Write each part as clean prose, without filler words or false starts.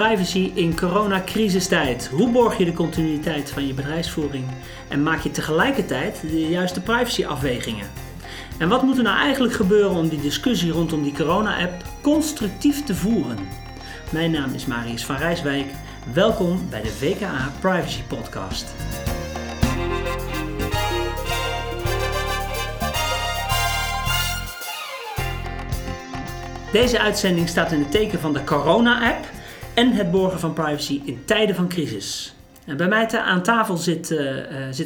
Privacy in coronacrisistijd. Hoe borg je de continuïteit van je bedrijfsvoering en maak je tegelijkertijd de juiste privacyafwegingen? En wat moet er nou eigenlijk gebeuren om die discussie rondom die corona-app constructief te voeren? Mijn naam is Marius van Rijswijk. Welkom bij de VKA Privacy Podcast. Deze uitzending staat in het teken van de corona-app en het borgen van privacy in tijden van crisis. En bij mij aan tafel zit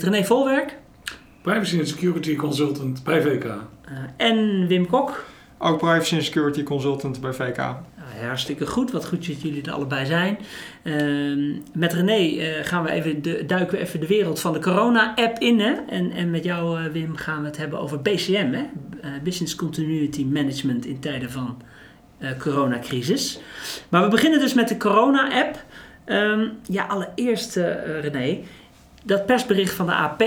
René Volwerk, Privacy and Security Consultant bij VKA. En Wim Kok, ook Privacy and Security Consultant bij VKA. Hartstikke goed, wat goed dat jullie er allebei zijn. Met René duiken we even de wereld van de corona-app in. Hè? En met jou, Wim, gaan we het hebben over BCM. Hè? Business Continuity Management in tijden van coronacrisis. Maar we beginnen dus met de corona-app. Allereerst René, dat persbericht van de AP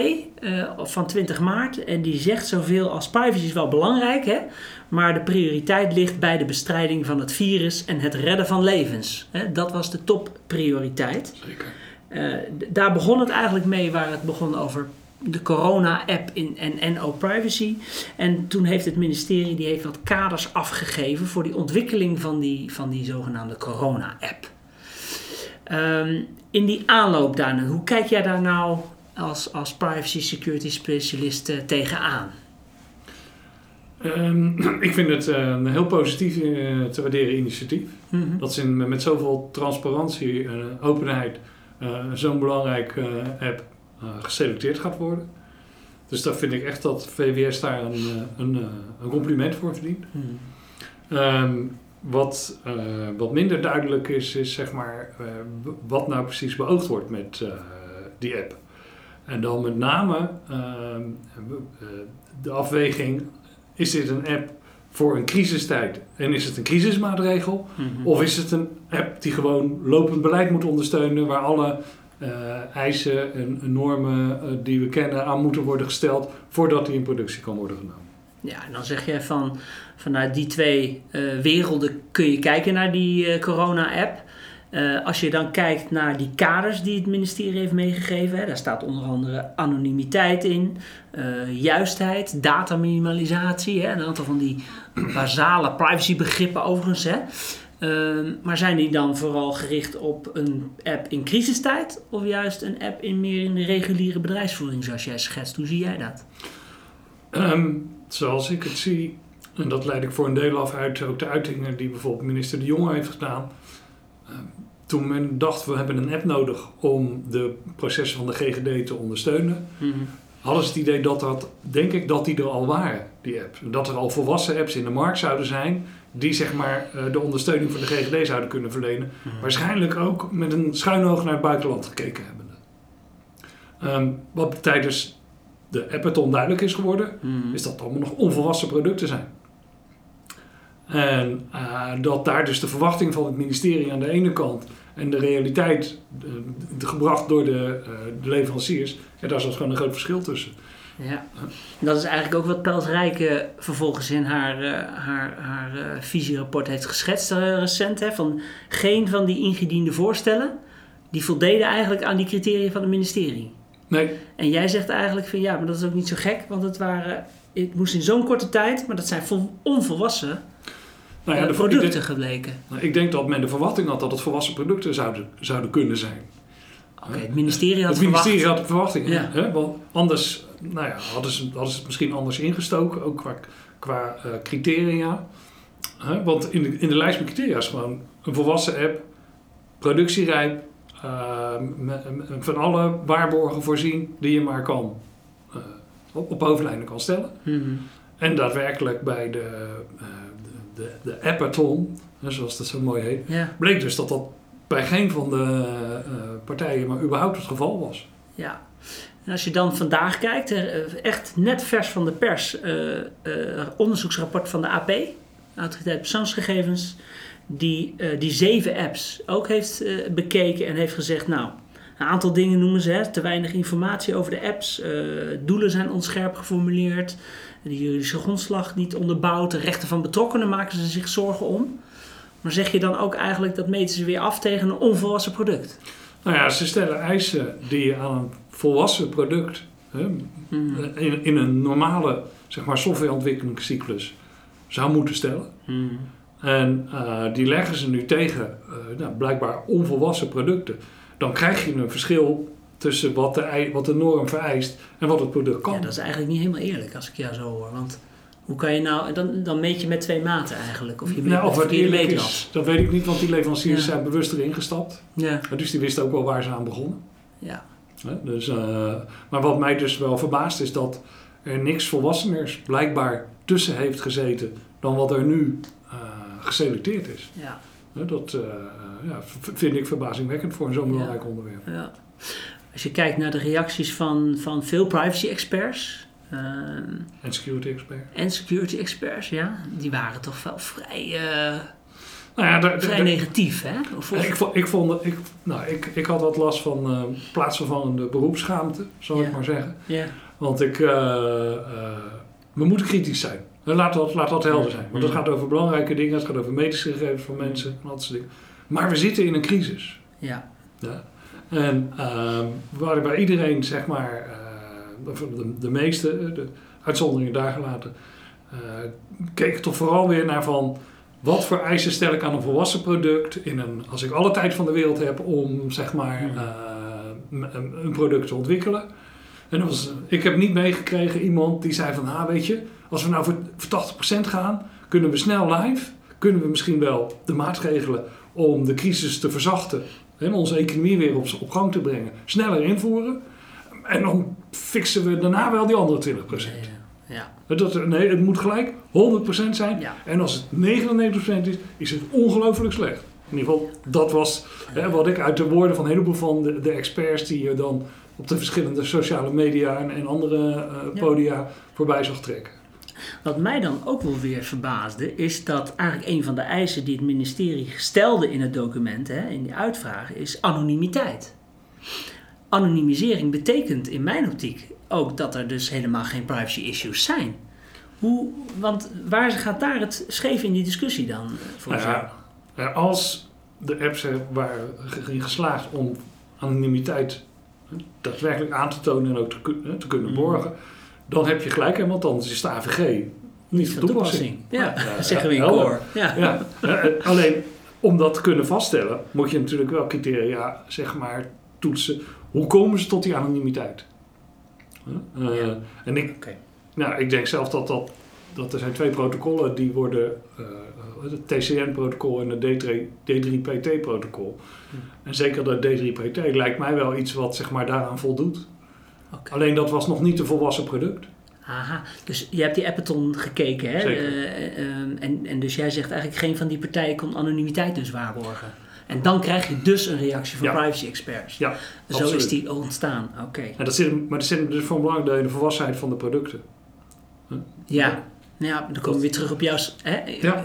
van 20 maart... en die zegt zoveel als privacy is wel belangrijk, hè? Maar de prioriteit ligt bij de bestrijding van het virus en het redden van levens. Hè? Dat was de topprioriteit. Zeker. Daar begon het eigenlijk mee, waar het begon over de corona-app en ook privacy. En toen heeft het ministerie wat kaders afgegeven voor die ontwikkeling van die zogenaamde corona-app. In die aanloop daarna, hoe kijk jij daar nou als privacy security specialist tegenaan? Ik vind het een heel positief te waarderen initiatief. Mm-hmm. Dat ze met zoveel transparantie en openheid zo'n belangrijke app geselecteerd gaat worden. Dus daar vind ik echt dat VWS daar een compliment voor verdient. Mm. Wat minder duidelijk is wat nou precies beoogd wordt met die app. En dan met name de afweging, is dit een app voor een crisistijd? En is het een crisismaatregel? Mm-hmm. Of is het een app die gewoon lopend beleid moet ondersteunen, waar alle eisen en normen die we kennen aan moeten worden gesteld voordat die in productie kan worden genomen? Ja, en dan zeg je vanuit die twee werelden kun je kijken naar die corona-app. Als je dan kijkt naar die kaders die het ministerie heeft meegegeven, hè, daar staat onder andere anonimiteit in, juistheid, dataminimalisatie, hè, een aantal van die basale privacybegrippen overigens. Hè. Maar zijn die dan vooral gericht op een app in crisistijd of juist een app in de reguliere bedrijfsvoering zoals jij schetst? Hoe zie jij dat? Zoals ik het zie, en dat leid ik voor een deel af uit ook de uitingen die bijvoorbeeld minister De Jonge heeft gedaan. Toen men dacht, we hebben een app nodig om de processen van de GGD te ondersteunen, mm-hmm. hadden ze het idee dat die er al waren, die app. Dat er al volwassen apps in de markt zouden zijn die de ondersteuning voor de GGD zouden kunnen verlenen. Mm-hmm. Waarschijnlijk ook met een schuin oog naar het buitenland gekeken hebben. Wat tijdens de app het onduidelijk is geworden, is dat allemaal nog onvolwassen producten zijn. En dat daar dus de verwachting van het ministerie aan de ene kant en de realiteit gebracht door de leveranciers, daar zat gewoon een groot verschil tussen. Ja, dat is eigenlijk ook wat Pels Rijke vervolgens in haar visierapport heeft geschetst recent. Hè, van geen van die ingediende voorstellen, die voldeden eigenlijk aan die criteria van het ministerie. Nee. En jij zegt eigenlijk van ja, maar dat is ook niet zo gek, want het moest in zo'n korte tijd, maar dat zijn onvolwassen producten gebleken. Ik denk dat men de verwachting had dat het volwassen producten zouden kunnen zijn. Oké, het ministerie had verwacht. Het ministerie had verwachtingen, ja. Hè? Want anders hadden ze het misschien anders ingestoken, ook qua criteria. Hè? Want in de lijst met criteria is gewoon een volwassen app, productierijp, van alle waarborgen voorzien die je maar kan op hoofdlijnen kan stellen. Mm-hmm. En daadwerkelijk bij de appathon, zoals dat zo mooi heet, bleek dus dat bij geen van de partijen maar überhaupt het geval was. Ja, en als je dan vandaag kijkt, echt net vers van de pers, onderzoeksrapport van de AP, Autoriteit van Persoonsgegevens, die 7 apps ook heeft bekeken en heeft gezegd, een aantal dingen noemen ze, hè, te weinig informatie over de apps, doelen zijn onscherp geformuleerd, de juridische grondslag niet onderbouwd, de rechten van betrokkenen maken ze zich zorgen om. Maar zeg je dan ook eigenlijk dat meten ze weer af tegen een onvolwassen product? Nou ja, ze stellen eisen die je aan een volwassen product, hè, in een normale, zeg maar, softwareontwikkelingscyclus zou moeten stellen. Mm. En die leggen ze nu tegen blijkbaar onvolwassen producten. Dan krijg je een verschil tussen wat de norm vereist en wat het product kan. Ja, dat is eigenlijk niet helemaal eerlijk als ik jou zo hoor. Want hoe kan je nou... Dan meet je met twee maten eigenlijk. Of je meet met het verkeerde meetlat. Dat weet ik niet, want die leveranciers zijn bewust erin gestapt. Ja. Dus die wisten ook wel waar ze aan begonnen. Ja. Dus, maar wat mij dus wel verbaast is dat er niks volwasseners blijkbaar tussen heeft gezeten dan wat er nu geselecteerd is. Ja. Dat vind ik verbazingwekkend voor zo'n belangrijk onderwerp. Ja. Als je kijkt naar de reacties van veel privacy experts. En security experts. Ja. Die waren toch wel vrij, vrij negatief, hè? Ik had wat last van plaatsvervangende beroepsschaamte, zal ik maar zeggen. Ja. Want we moeten kritisch zijn. Laat dat helder zijn. Want het gaat over belangrijke dingen. Het gaat over medische gegevens van mensen. En dat soort dingen. Maar we zitten in een crisis. Ja. Ja. En waar iedereen, zeg maar, de meeste, de uitzonderingen daar gelaten, keek toch vooral weer naar van, wat voor eisen stel ik aan een volwassen product, als ik alle tijd van de wereld heb om, zeg maar, een product te ontwikkelen. En dat was, ik heb niet meegekregen iemand die zei van, weet je, als we nou voor 80% gaan, kunnen we snel live, kunnen we misschien wel de maatregelen om de crisis te verzachten en onze economie weer op gang te brengen, sneller invoeren. En dan fixen we daarna wel die andere 20%. Ja. Nee, het moet gelijk 100% zijn. Ja. En als het 99% is, is het ongelooflijk slecht. In ieder geval, dat was wat ik uit de woorden van een heleboel van de experts die je dan op de verschillende sociale media en andere podia voorbij zag trekken. Wat mij dan ook wel weer verbaasde, is dat eigenlijk een van de eisen die het ministerie stelde in het document, in die uitvraag, is anonimiteit. Anonimisering betekent in mijn optiek ook dat er dus helemaal geen privacy issues zijn. Want waar gaat daar het scheef in die discussie dan? Als de apps waren geslaagd om anonimiteit daadwerkelijk aan te tonen en ook te kunnen borgen, dan heb je gelijk, hè, want anders is de AVG niet van toepassing. Ja, zeggen we in koor. Ja. Alleen om dat te kunnen vaststellen, moet je natuurlijk wel criteria, zeg maar, toetsen. Hoe komen ze tot die anonimiteit? En ik denk zelf dat er zijn twee protocollen die worden, het TCN-protocol en het D3PT-protocol. En zeker dat D3PT lijkt mij wel iets wat, zeg maar, daaraan voldoet. Okay. Alleen dat was nog niet een volwassen product. Aha, dus je hebt die appathon gekeken, hè? Zeker. En dus jij zegt eigenlijk geen van die partijen kon anonimiteit dus waarborgen. En dan krijg je dus een reactie van privacy experts. Ja, zo absoluut. Is die ontstaan, oké. Okay. Maar dat zit dus voor belang in de volwassenheid van de producten. Huh? Ja, dan komen we weer terug op jouw,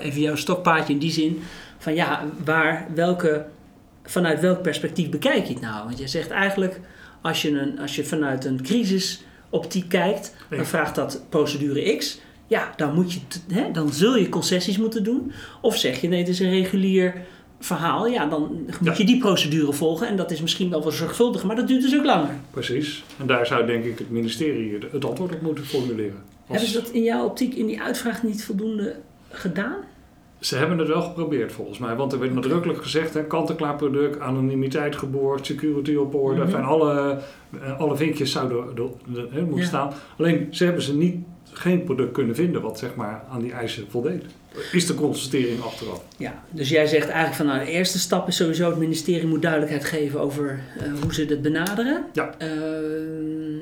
even jouw stokpaardje in die zin. Van vanuit welk perspectief bekijk je het nou? Want je zegt eigenlijk, Als je vanuit een crisisoptiek kijkt, dan vraagt dat procedure X. Ja, dan moet je dan zul je concessies moeten doen. Of zeg je, nee, het is een regulier verhaal. Ja, dan moet je die procedure volgen. En dat is misschien wel zorgvuldig, maar dat duurt dus ook langer. Precies. En daar zou, denk ik, het ministerie het antwoord op moeten formuleren. Hebben ze dat in jouw optiek in die uitvraag niet voldoende gedaan? Ze hebben het wel geprobeerd, volgens mij. Want er werd nadrukkelijk gezegd, hè, kant-en-klaar product, anonimiteit geborgd, security op orde. Mm-hmm. Alle vinkjes zouden moeten staan. Alleen, ze hebben geen product kunnen vinden wat, zeg maar, aan die eisen voldeed. Is de constatering achteraf. Ja, dus jij zegt eigenlijk van, de eerste stap is sowieso, het ministerie moet duidelijkheid geven over hoe ze dat benaderen. Ja.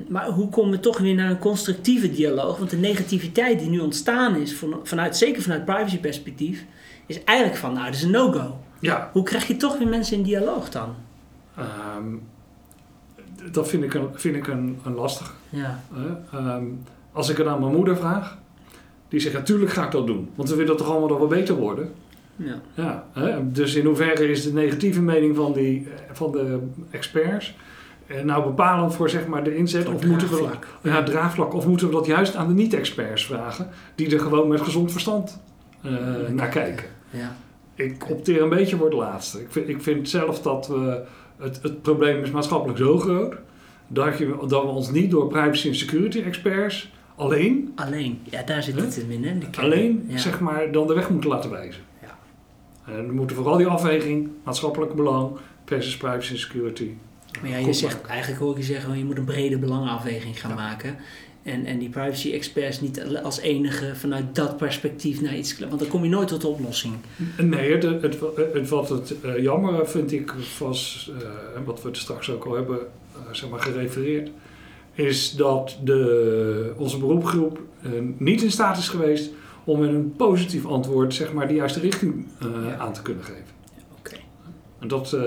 Maar hoe komen we toch weer naar een constructieve dialoog? Want de negativiteit die nu ontstaan is, zeker vanuit privacyperspectief, is eigenlijk van, dat is een no-go. Ja. Hoe krijg je toch weer mensen in dialoog dan? Dat vind ik een lastig. Ja. Als ik het aan mijn moeder vraag, die zegt, natuurlijk ga ik dat doen. Want we willen toch allemaal nog wel beter worden. Ja. Ja, hè? Dus in hoeverre is de negatieve mening van de experts nou bepalend voor, zeg maar, de inzet? Of moeten we draagvlak. Of moeten we dat juist aan de niet-experts vragen, die er gewoon met gezond verstand naar kijken? Ja. Ik opteer een beetje voor het laatste. Ik vind zelf dat we... Het probleem is maatschappelijk zo groot... Dat we ons niet door privacy en security experts... Alleen, ja, daar zit het in, hè? Zeg maar, dan de weg moeten laten wijzen. Ja. En we moeten vooral die afweging, maatschappelijk belang... versus privacy en security... Maar ja, je zegt, eigenlijk hoor ik je zeggen... je moet een brede belangenafweging gaan maken... En die privacy experts niet als enige vanuit dat perspectief naar iets... Want dan kom je nooit tot de oplossing. Nee, wat het jammer vind ik was... en wat we straks ook al hebben zeg maar gerefereerd... is dat onze beroepsgroep niet in staat is geweest... om met een positief antwoord zeg maar, de juiste richting aan te kunnen geven. Ja, oké. En dat...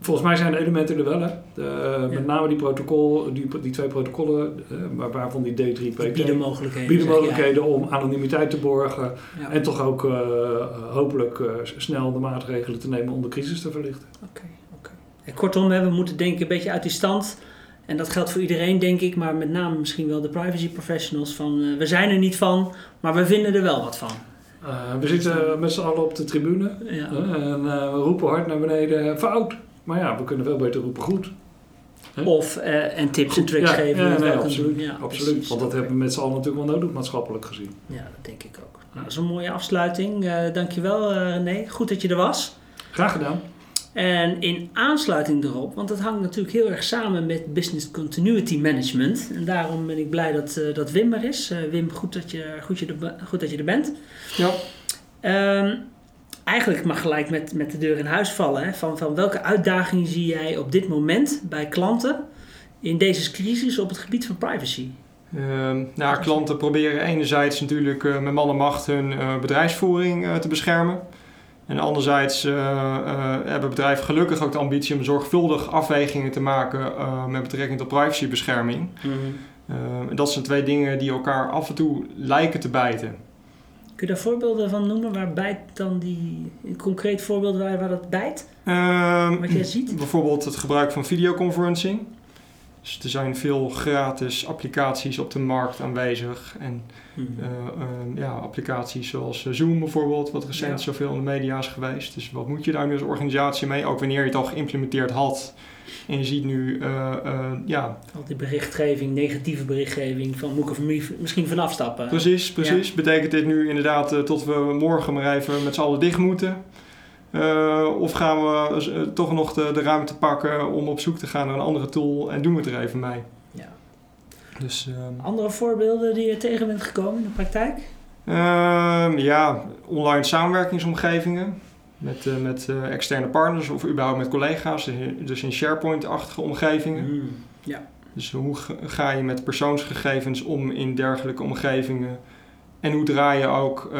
volgens mij zijn de elementen er wel, hè. Met name die twee protocollen, waarvan die D3PT... Bieden mogelijkheden om anonimiteit te borgen... Ja. En toch ook hopelijk snel de maatregelen te nemen om de crisis te verlichten. Oké. En kortom, we moeten denken een beetje uit die stand... En dat geldt voor iedereen, denk ik, maar met name misschien wel de privacy professionals... van we zijn er niet van, maar we vinden er wel wat van. We zitten met z'n allen op de tribune en we roepen hard naar beneden, fout! Maar ja, we kunnen wel beter roepen goed. He? Of en tips en tricks geven. Absoluut. Want dat hebben we met z'n allen natuurlijk wel nodig, maatschappelijk gezien. Ja, dat denk ik ook. Nou, dat is een mooie afsluiting. Dankjewel René. Goed dat je er was. Graag gedaan. En in aansluiting daarop, want dat hangt natuurlijk heel erg samen met Business Continuity Management. En daarom ben ik blij dat Wim er is. Wim, goed dat je er bent. Ja. Eigenlijk mag gelijk met de deur in huis vallen. Hè? Van welke uitdagingen zie jij op dit moment bij klanten in deze crisis op het gebied van privacy? Klanten proberen enerzijds natuurlijk met man en macht hun bedrijfsvoering te beschermen. En anderzijds hebben bedrijven gelukkig ook de ambitie om zorgvuldig afwegingen te maken met betrekking tot privacybescherming. Mm-hmm. Dat zijn twee dingen die elkaar af en toe lijken te bijten. Kun je daar voorbeelden van noemen? Waar bijt dan een concreet voorbeeld waar dat bijt? Wat jij ziet? Bijvoorbeeld het gebruik van videoconferencing. Dus er zijn veel gratis applicaties op de markt aanwezig. En applicaties zoals Zoom bijvoorbeeld, wat recent zoveel in de media is geweest. Dus wat moet je daar nu als organisatie mee? Ook wanneer je het al geïmplementeerd had. En je ziet nu, al die berichtgeving, negatieve berichtgeving van moet ik er misschien vanaf stappen. Precies. Ja. Betekent dit nu inderdaad tot we morgen maar even met z'n allen dicht moeten? Of gaan we toch nog de ruimte pakken om op zoek te gaan naar een andere tool en doen we het er even mee? Ja. Dus, andere voorbeelden die je tegen bent gekomen in de praktijk? Online samenwerkingsomgevingen. Met externe partners of überhaupt met collega's. Dus in SharePoint-achtige omgevingen. Mm, ja. Dus hoe ga je met persoonsgegevens om in dergelijke omgevingen? En hoe draai je ook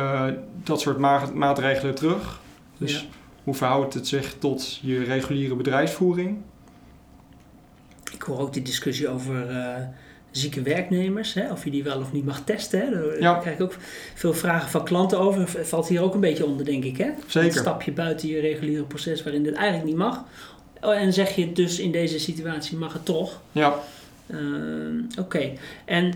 dat soort maatregelen terug? Dus hoe verhoudt het zich tot je reguliere bedrijfsvoering? Ik hoor ook die discussie over... zieke werknemers, hè? Of je die wel of niet mag testen. Hè? Daar krijg ik ook veel vragen van klanten over. Valt hier ook een beetje onder, denk ik. Hè? Zeker. Een stapje buiten je reguliere proces waarin dit eigenlijk niet mag. En zeg je dus in deze situatie mag het toch. Ja. Oké. En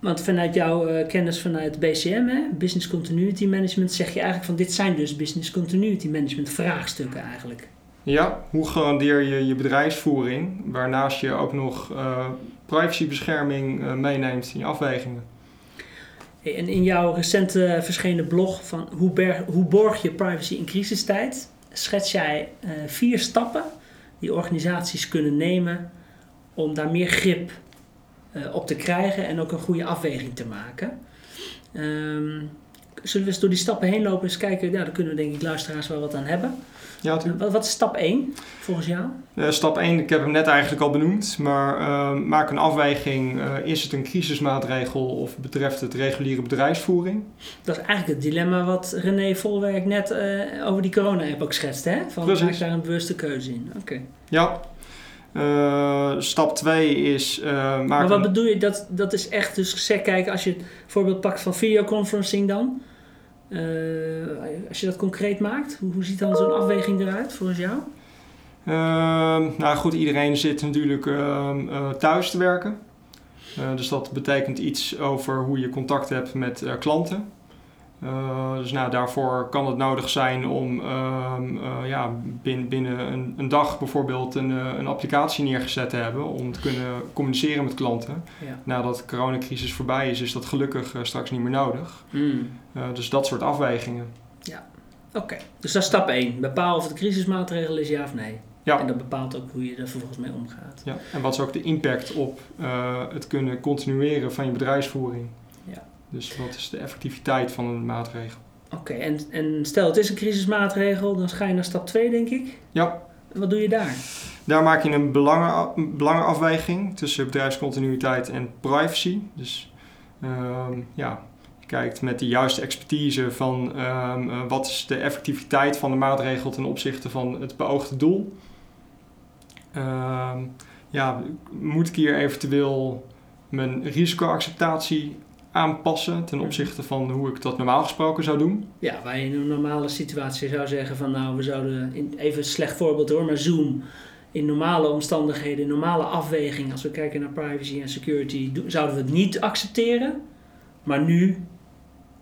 want vanuit jouw kennis vanuit BCM, hè? Business Continuity Management, zeg je eigenlijk van dit zijn dus Business Continuity Management vraagstukken eigenlijk. Ja, hoe garandeer je je bedrijfsvoering, waarnaast je ook nog privacybescherming meeneemt in je afwegingen? Hey, en in jouw recente verschenen blog van hoe borg je privacy in crisistijd, schets jij 4 stappen die organisaties kunnen nemen om daar meer grip op te krijgen en ook een goede afweging te maken. Zullen we eens door die stappen heen lopen en eens kijken? Nou, daar kunnen we denk ik luisteraars wel wat aan hebben. Ja, wat is stap 1 volgens jou? Stap 1, ik heb hem net eigenlijk al benoemd. Maar maak een afweging. Is het een crisismaatregel of betreft het reguliere bedrijfsvoering? Dat is eigenlijk het dilemma wat René Volwerk net over die corona-app ook schetst. Hè? Van, maak daar een bewuste keuze in. Okay. Ja. Stap 2 is... maar wat bedoel je? Dat is echt dus zeg, kijk, als je het voorbeeld pakt van videoconferencing dan... als je dat concreet maakt, hoe ziet dan zo'n afweging eruit volgens jou? Iedereen zit natuurlijk thuis te werken. Dus dat betekent iets over hoe je contact hebt met klanten. Dus daarvoor kan het nodig zijn om binnen een dag bijvoorbeeld een applicatie neergezet te hebben om te kunnen communiceren met klanten. Ja. Nadat de coronacrisis voorbij is, is dat gelukkig straks niet meer nodig. Mm. Dus dat soort afwegingen. Ja, oké. Dus dat is stap 1. Bepaal of het crisismaatregel is, ja of nee. Ja. En dat bepaalt ook hoe je er vervolgens mee omgaat. Ja. En wat is ook de impact op het kunnen continueren van je bedrijfsvoering? Ja. Dus wat is de effectiviteit van een maatregel? Oké, en stel het is een crisismaatregel, dan ga je naar stap 2, denk ik. Ja. En wat doe je daar? Daar maak je een belangenafweging tussen bedrijfscontinuïteit en privacy. Dus je kijkt met de juiste expertise van wat is de effectiviteit van de maatregel ten opzichte van het beoogde doel. Moet ik hier eventueel mijn risicoacceptatie aanpassen ten opzichte van hoe ik dat normaal gesproken zou doen? Ja, waar je in een normale situatie zou zeggen van we zouden, even een slecht voorbeeld hoor, maar Zoom in normale omstandigheden, in normale afweging, als we kijken naar privacy en security, zouden we het niet accepteren. Maar nu,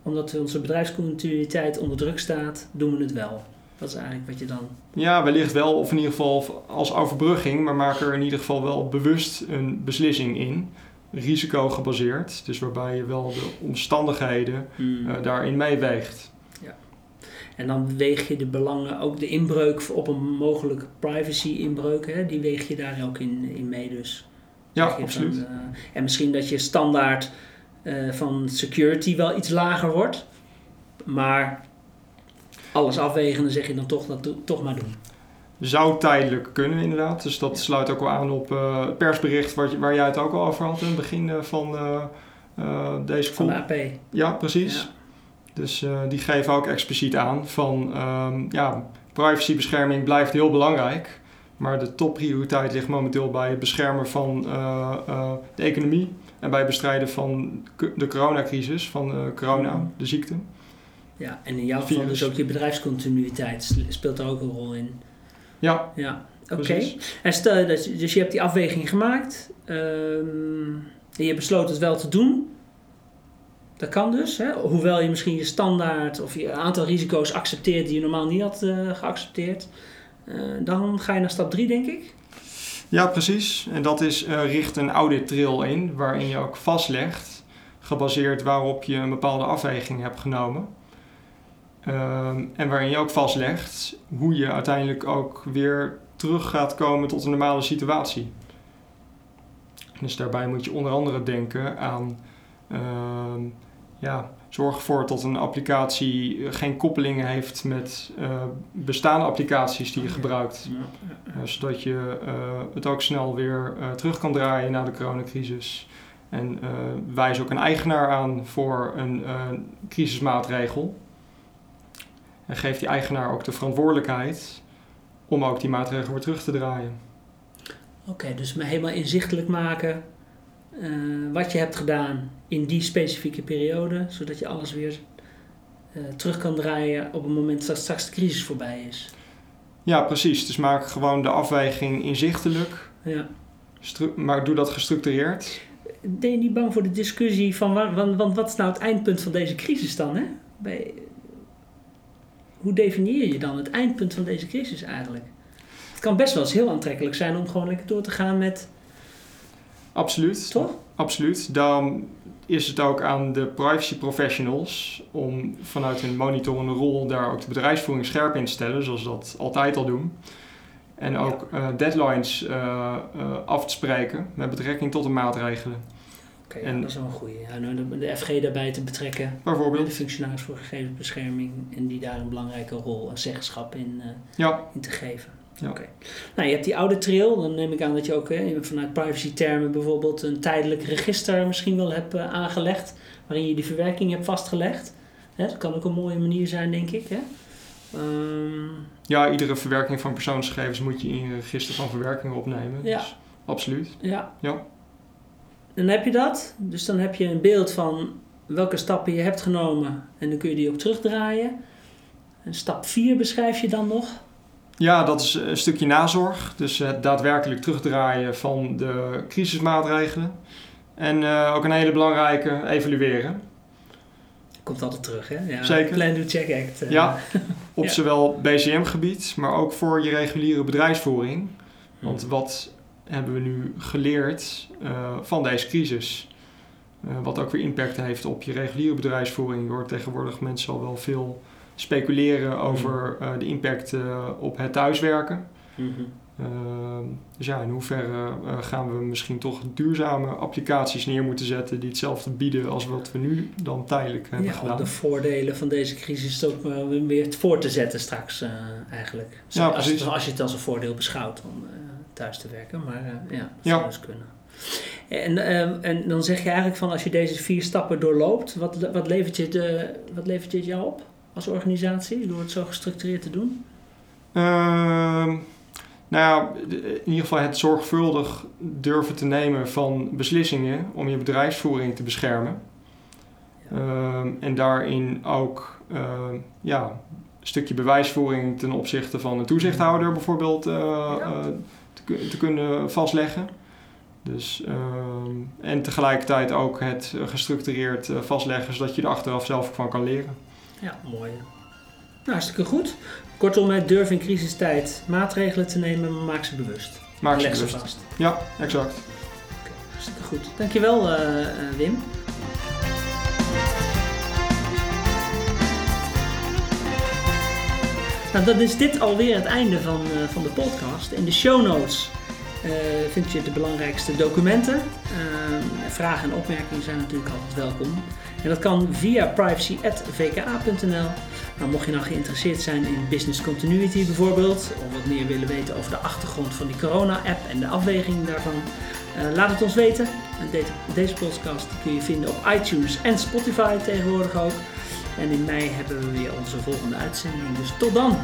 omdat onze bedrijfscontinuïteit onder druk staat, doen we het wel. Dat is eigenlijk wat je dan... Ja, wellicht wel, of in ieder geval als overbrugging, maar maak er in ieder geval wel bewust een beslissing in. Risico gebaseerd, dus waarbij je wel de omstandigheden daarin meeweegt. Ja. En dan weeg je de belangen, ook de inbreuk op een mogelijke privacy-inbreuk, hè? Die weeg je daar ook in mee dus. Ja, absoluut. Dan, en misschien dat je standaard van security wel iets lager wordt, maar alles afwegen, dan zeg je dan toch dat toch maar doen. Zou tijdelijk kunnen inderdaad. Dus dat sluit ook wel aan op het persbericht waar jij het ook al over had in het begin van deze call. Van de AP. Ja, precies. Ja. Dus die geven ook expliciet aan van privacybescherming blijft heel belangrijk. Maar de topprioriteit ligt momenteel bij het beschermen van de economie. En bij het bestrijden van de coronacrisis, van corona, de ziekte. Ja, en in jouw geval dus ook je bedrijfscontinuïteit speelt daar ook een rol in. Ja. Oké. En stel dat dus je hebt die afweging gemaakt. En je besloot het wel te doen. Dat kan dus. Hè? Hoewel je misschien je standaard of je aantal risico's accepteert die je normaal niet had geaccepteerd. Dan ga je naar stap 3, denk ik. Ja, precies. En dat is richt een audit trail in, waarin je ook vastlegt, gebaseerd waarop je een bepaalde afweging hebt genomen. En waarin je ook vastlegt hoe je uiteindelijk ook weer terug gaat komen tot een normale situatie. Dus daarbij moet je onder andere denken aan zorg ervoor dat een applicatie geen koppelingen heeft met bestaande applicaties die je gebruikt. Zodat je het ook snel weer terug kan draaien na de coronacrisis. En wijs ook een eigenaar aan voor een crisismaatregel. En geeft die eigenaar ook de verantwoordelijkheid om ook die maatregelen weer terug te draaien. Oké, dus me helemaal inzichtelijk maken wat je hebt gedaan in die specifieke periode. Zodat je alles weer terug kan draaien op het moment dat straks de crisis voorbij is. Ja, precies. Dus maak gewoon de afweging inzichtelijk. Ja. Maar doe dat gestructureerd. Ben je niet bang voor de discussie van want wat is nou het eindpunt van deze crisis dan? Hè? Hoe definieer je dan het eindpunt van deze crisis eigenlijk? Het kan best wel eens heel aantrekkelijk zijn om gewoon lekker door te gaan met... Absoluut. Toch? Absoluut. Dan is het ook aan de privacy professionals om vanuit hun monitorende rol daar ook de bedrijfsvoering scherp in te stellen, zoals we dat altijd al doen. En ook deadlines af te spreken met betrekking tot de maatregelen. Oké, dat is wel een goeie. De FG daarbij te betrekken. Bijvoorbeeld. De functionaris voor gegevensbescherming. En die daar een belangrijke rol en zeggenschap in te geven. Ja. Oké. Nou, je hebt die oude trail. Dan neem ik aan dat je ook vanuit privacy termen bijvoorbeeld een tijdelijk register misschien wel hebt aangelegd. Waarin je die verwerking hebt vastgelegd. Hè, dat kan ook een mooie manier zijn, denk ik. Hè? Ja, iedere verwerking van persoonsgegevens moet je in je register van verwerking opnemen. Ja. Dus, absoluut. Ja. Dan heb je dat. Dus dan heb je een beeld van welke stappen je hebt genomen. En dan kun je die ook terugdraaien. En stap 4 beschrijf je dan nog? Ja, dat is een stukje nazorg. Dus het daadwerkelijk terugdraaien van de crisismaatregelen. En ook een hele belangrijke, evalueren. komt altijd terug, hè? Ja, zeker. Plan, do, check, act. Ja, op zowel BCM-gebied, maar ook voor je reguliere bedrijfsvoering. Want wat hebben we nu geleerd van deze crisis? Wat ook weer impact heeft op je reguliere bedrijfsvoering. Je hoort tegenwoordig mensen al wel veel speculeren over de impact op het thuiswerken. Mm-hmm. Dus ja, in hoeverre gaan we misschien toch duurzame applicaties neer moeten zetten die hetzelfde bieden als wat we nu dan tijdelijk hebben gedaan. Ja, de voordelen van deze crisis ook weer voor te zetten straks eigenlijk. Zo, ja, als je het als een voordeel beschouwt om thuis te werken, maar dat zou dus kunnen. En dan zeg je eigenlijk van als je deze 4 stappen doorloopt, wat levert dit jou op als organisatie door het zo gestructureerd te doen? Nou ja, in ieder geval het zorgvuldig durven te nemen van beslissingen om je bedrijfsvoering te beschermen. En daarin ook een stukje bewijsvoering ten opzichte van een toezichthouder bijvoorbeeld te kunnen vastleggen. Dus, en tegelijkertijd ook het gestructureerd vastleggen zodat je er achteraf zelf van kan leren. Ja, mooi. Nou, hartstikke goed. Kortom, het durf in crisistijd maatregelen te nemen, maar maak ze bewust. Maak ze bewust. Vast. Ja, exact. Okay, hartstikke goed. Dankjewel Wim. Nou, dan is dit alweer het einde van de podcast. In de show notes vind je de belangrijkste documenten. Vragen en opmerkingen zijn natuurlijk altijd welkom. En dat kan via privacy@vka.nl. Nou, mocht je nou geïnteresseerd zijn in business continuity bijvoorbeeld, of wat meer willen weten over de achtergrond van die corona-app en de afweging daarvan, laat het ons weten. Deze podcast kun je vinden op iTunes en Spotify tegenwoordig ook. En in mei hebben we weer onze volgende uitzending. Dus tot dan!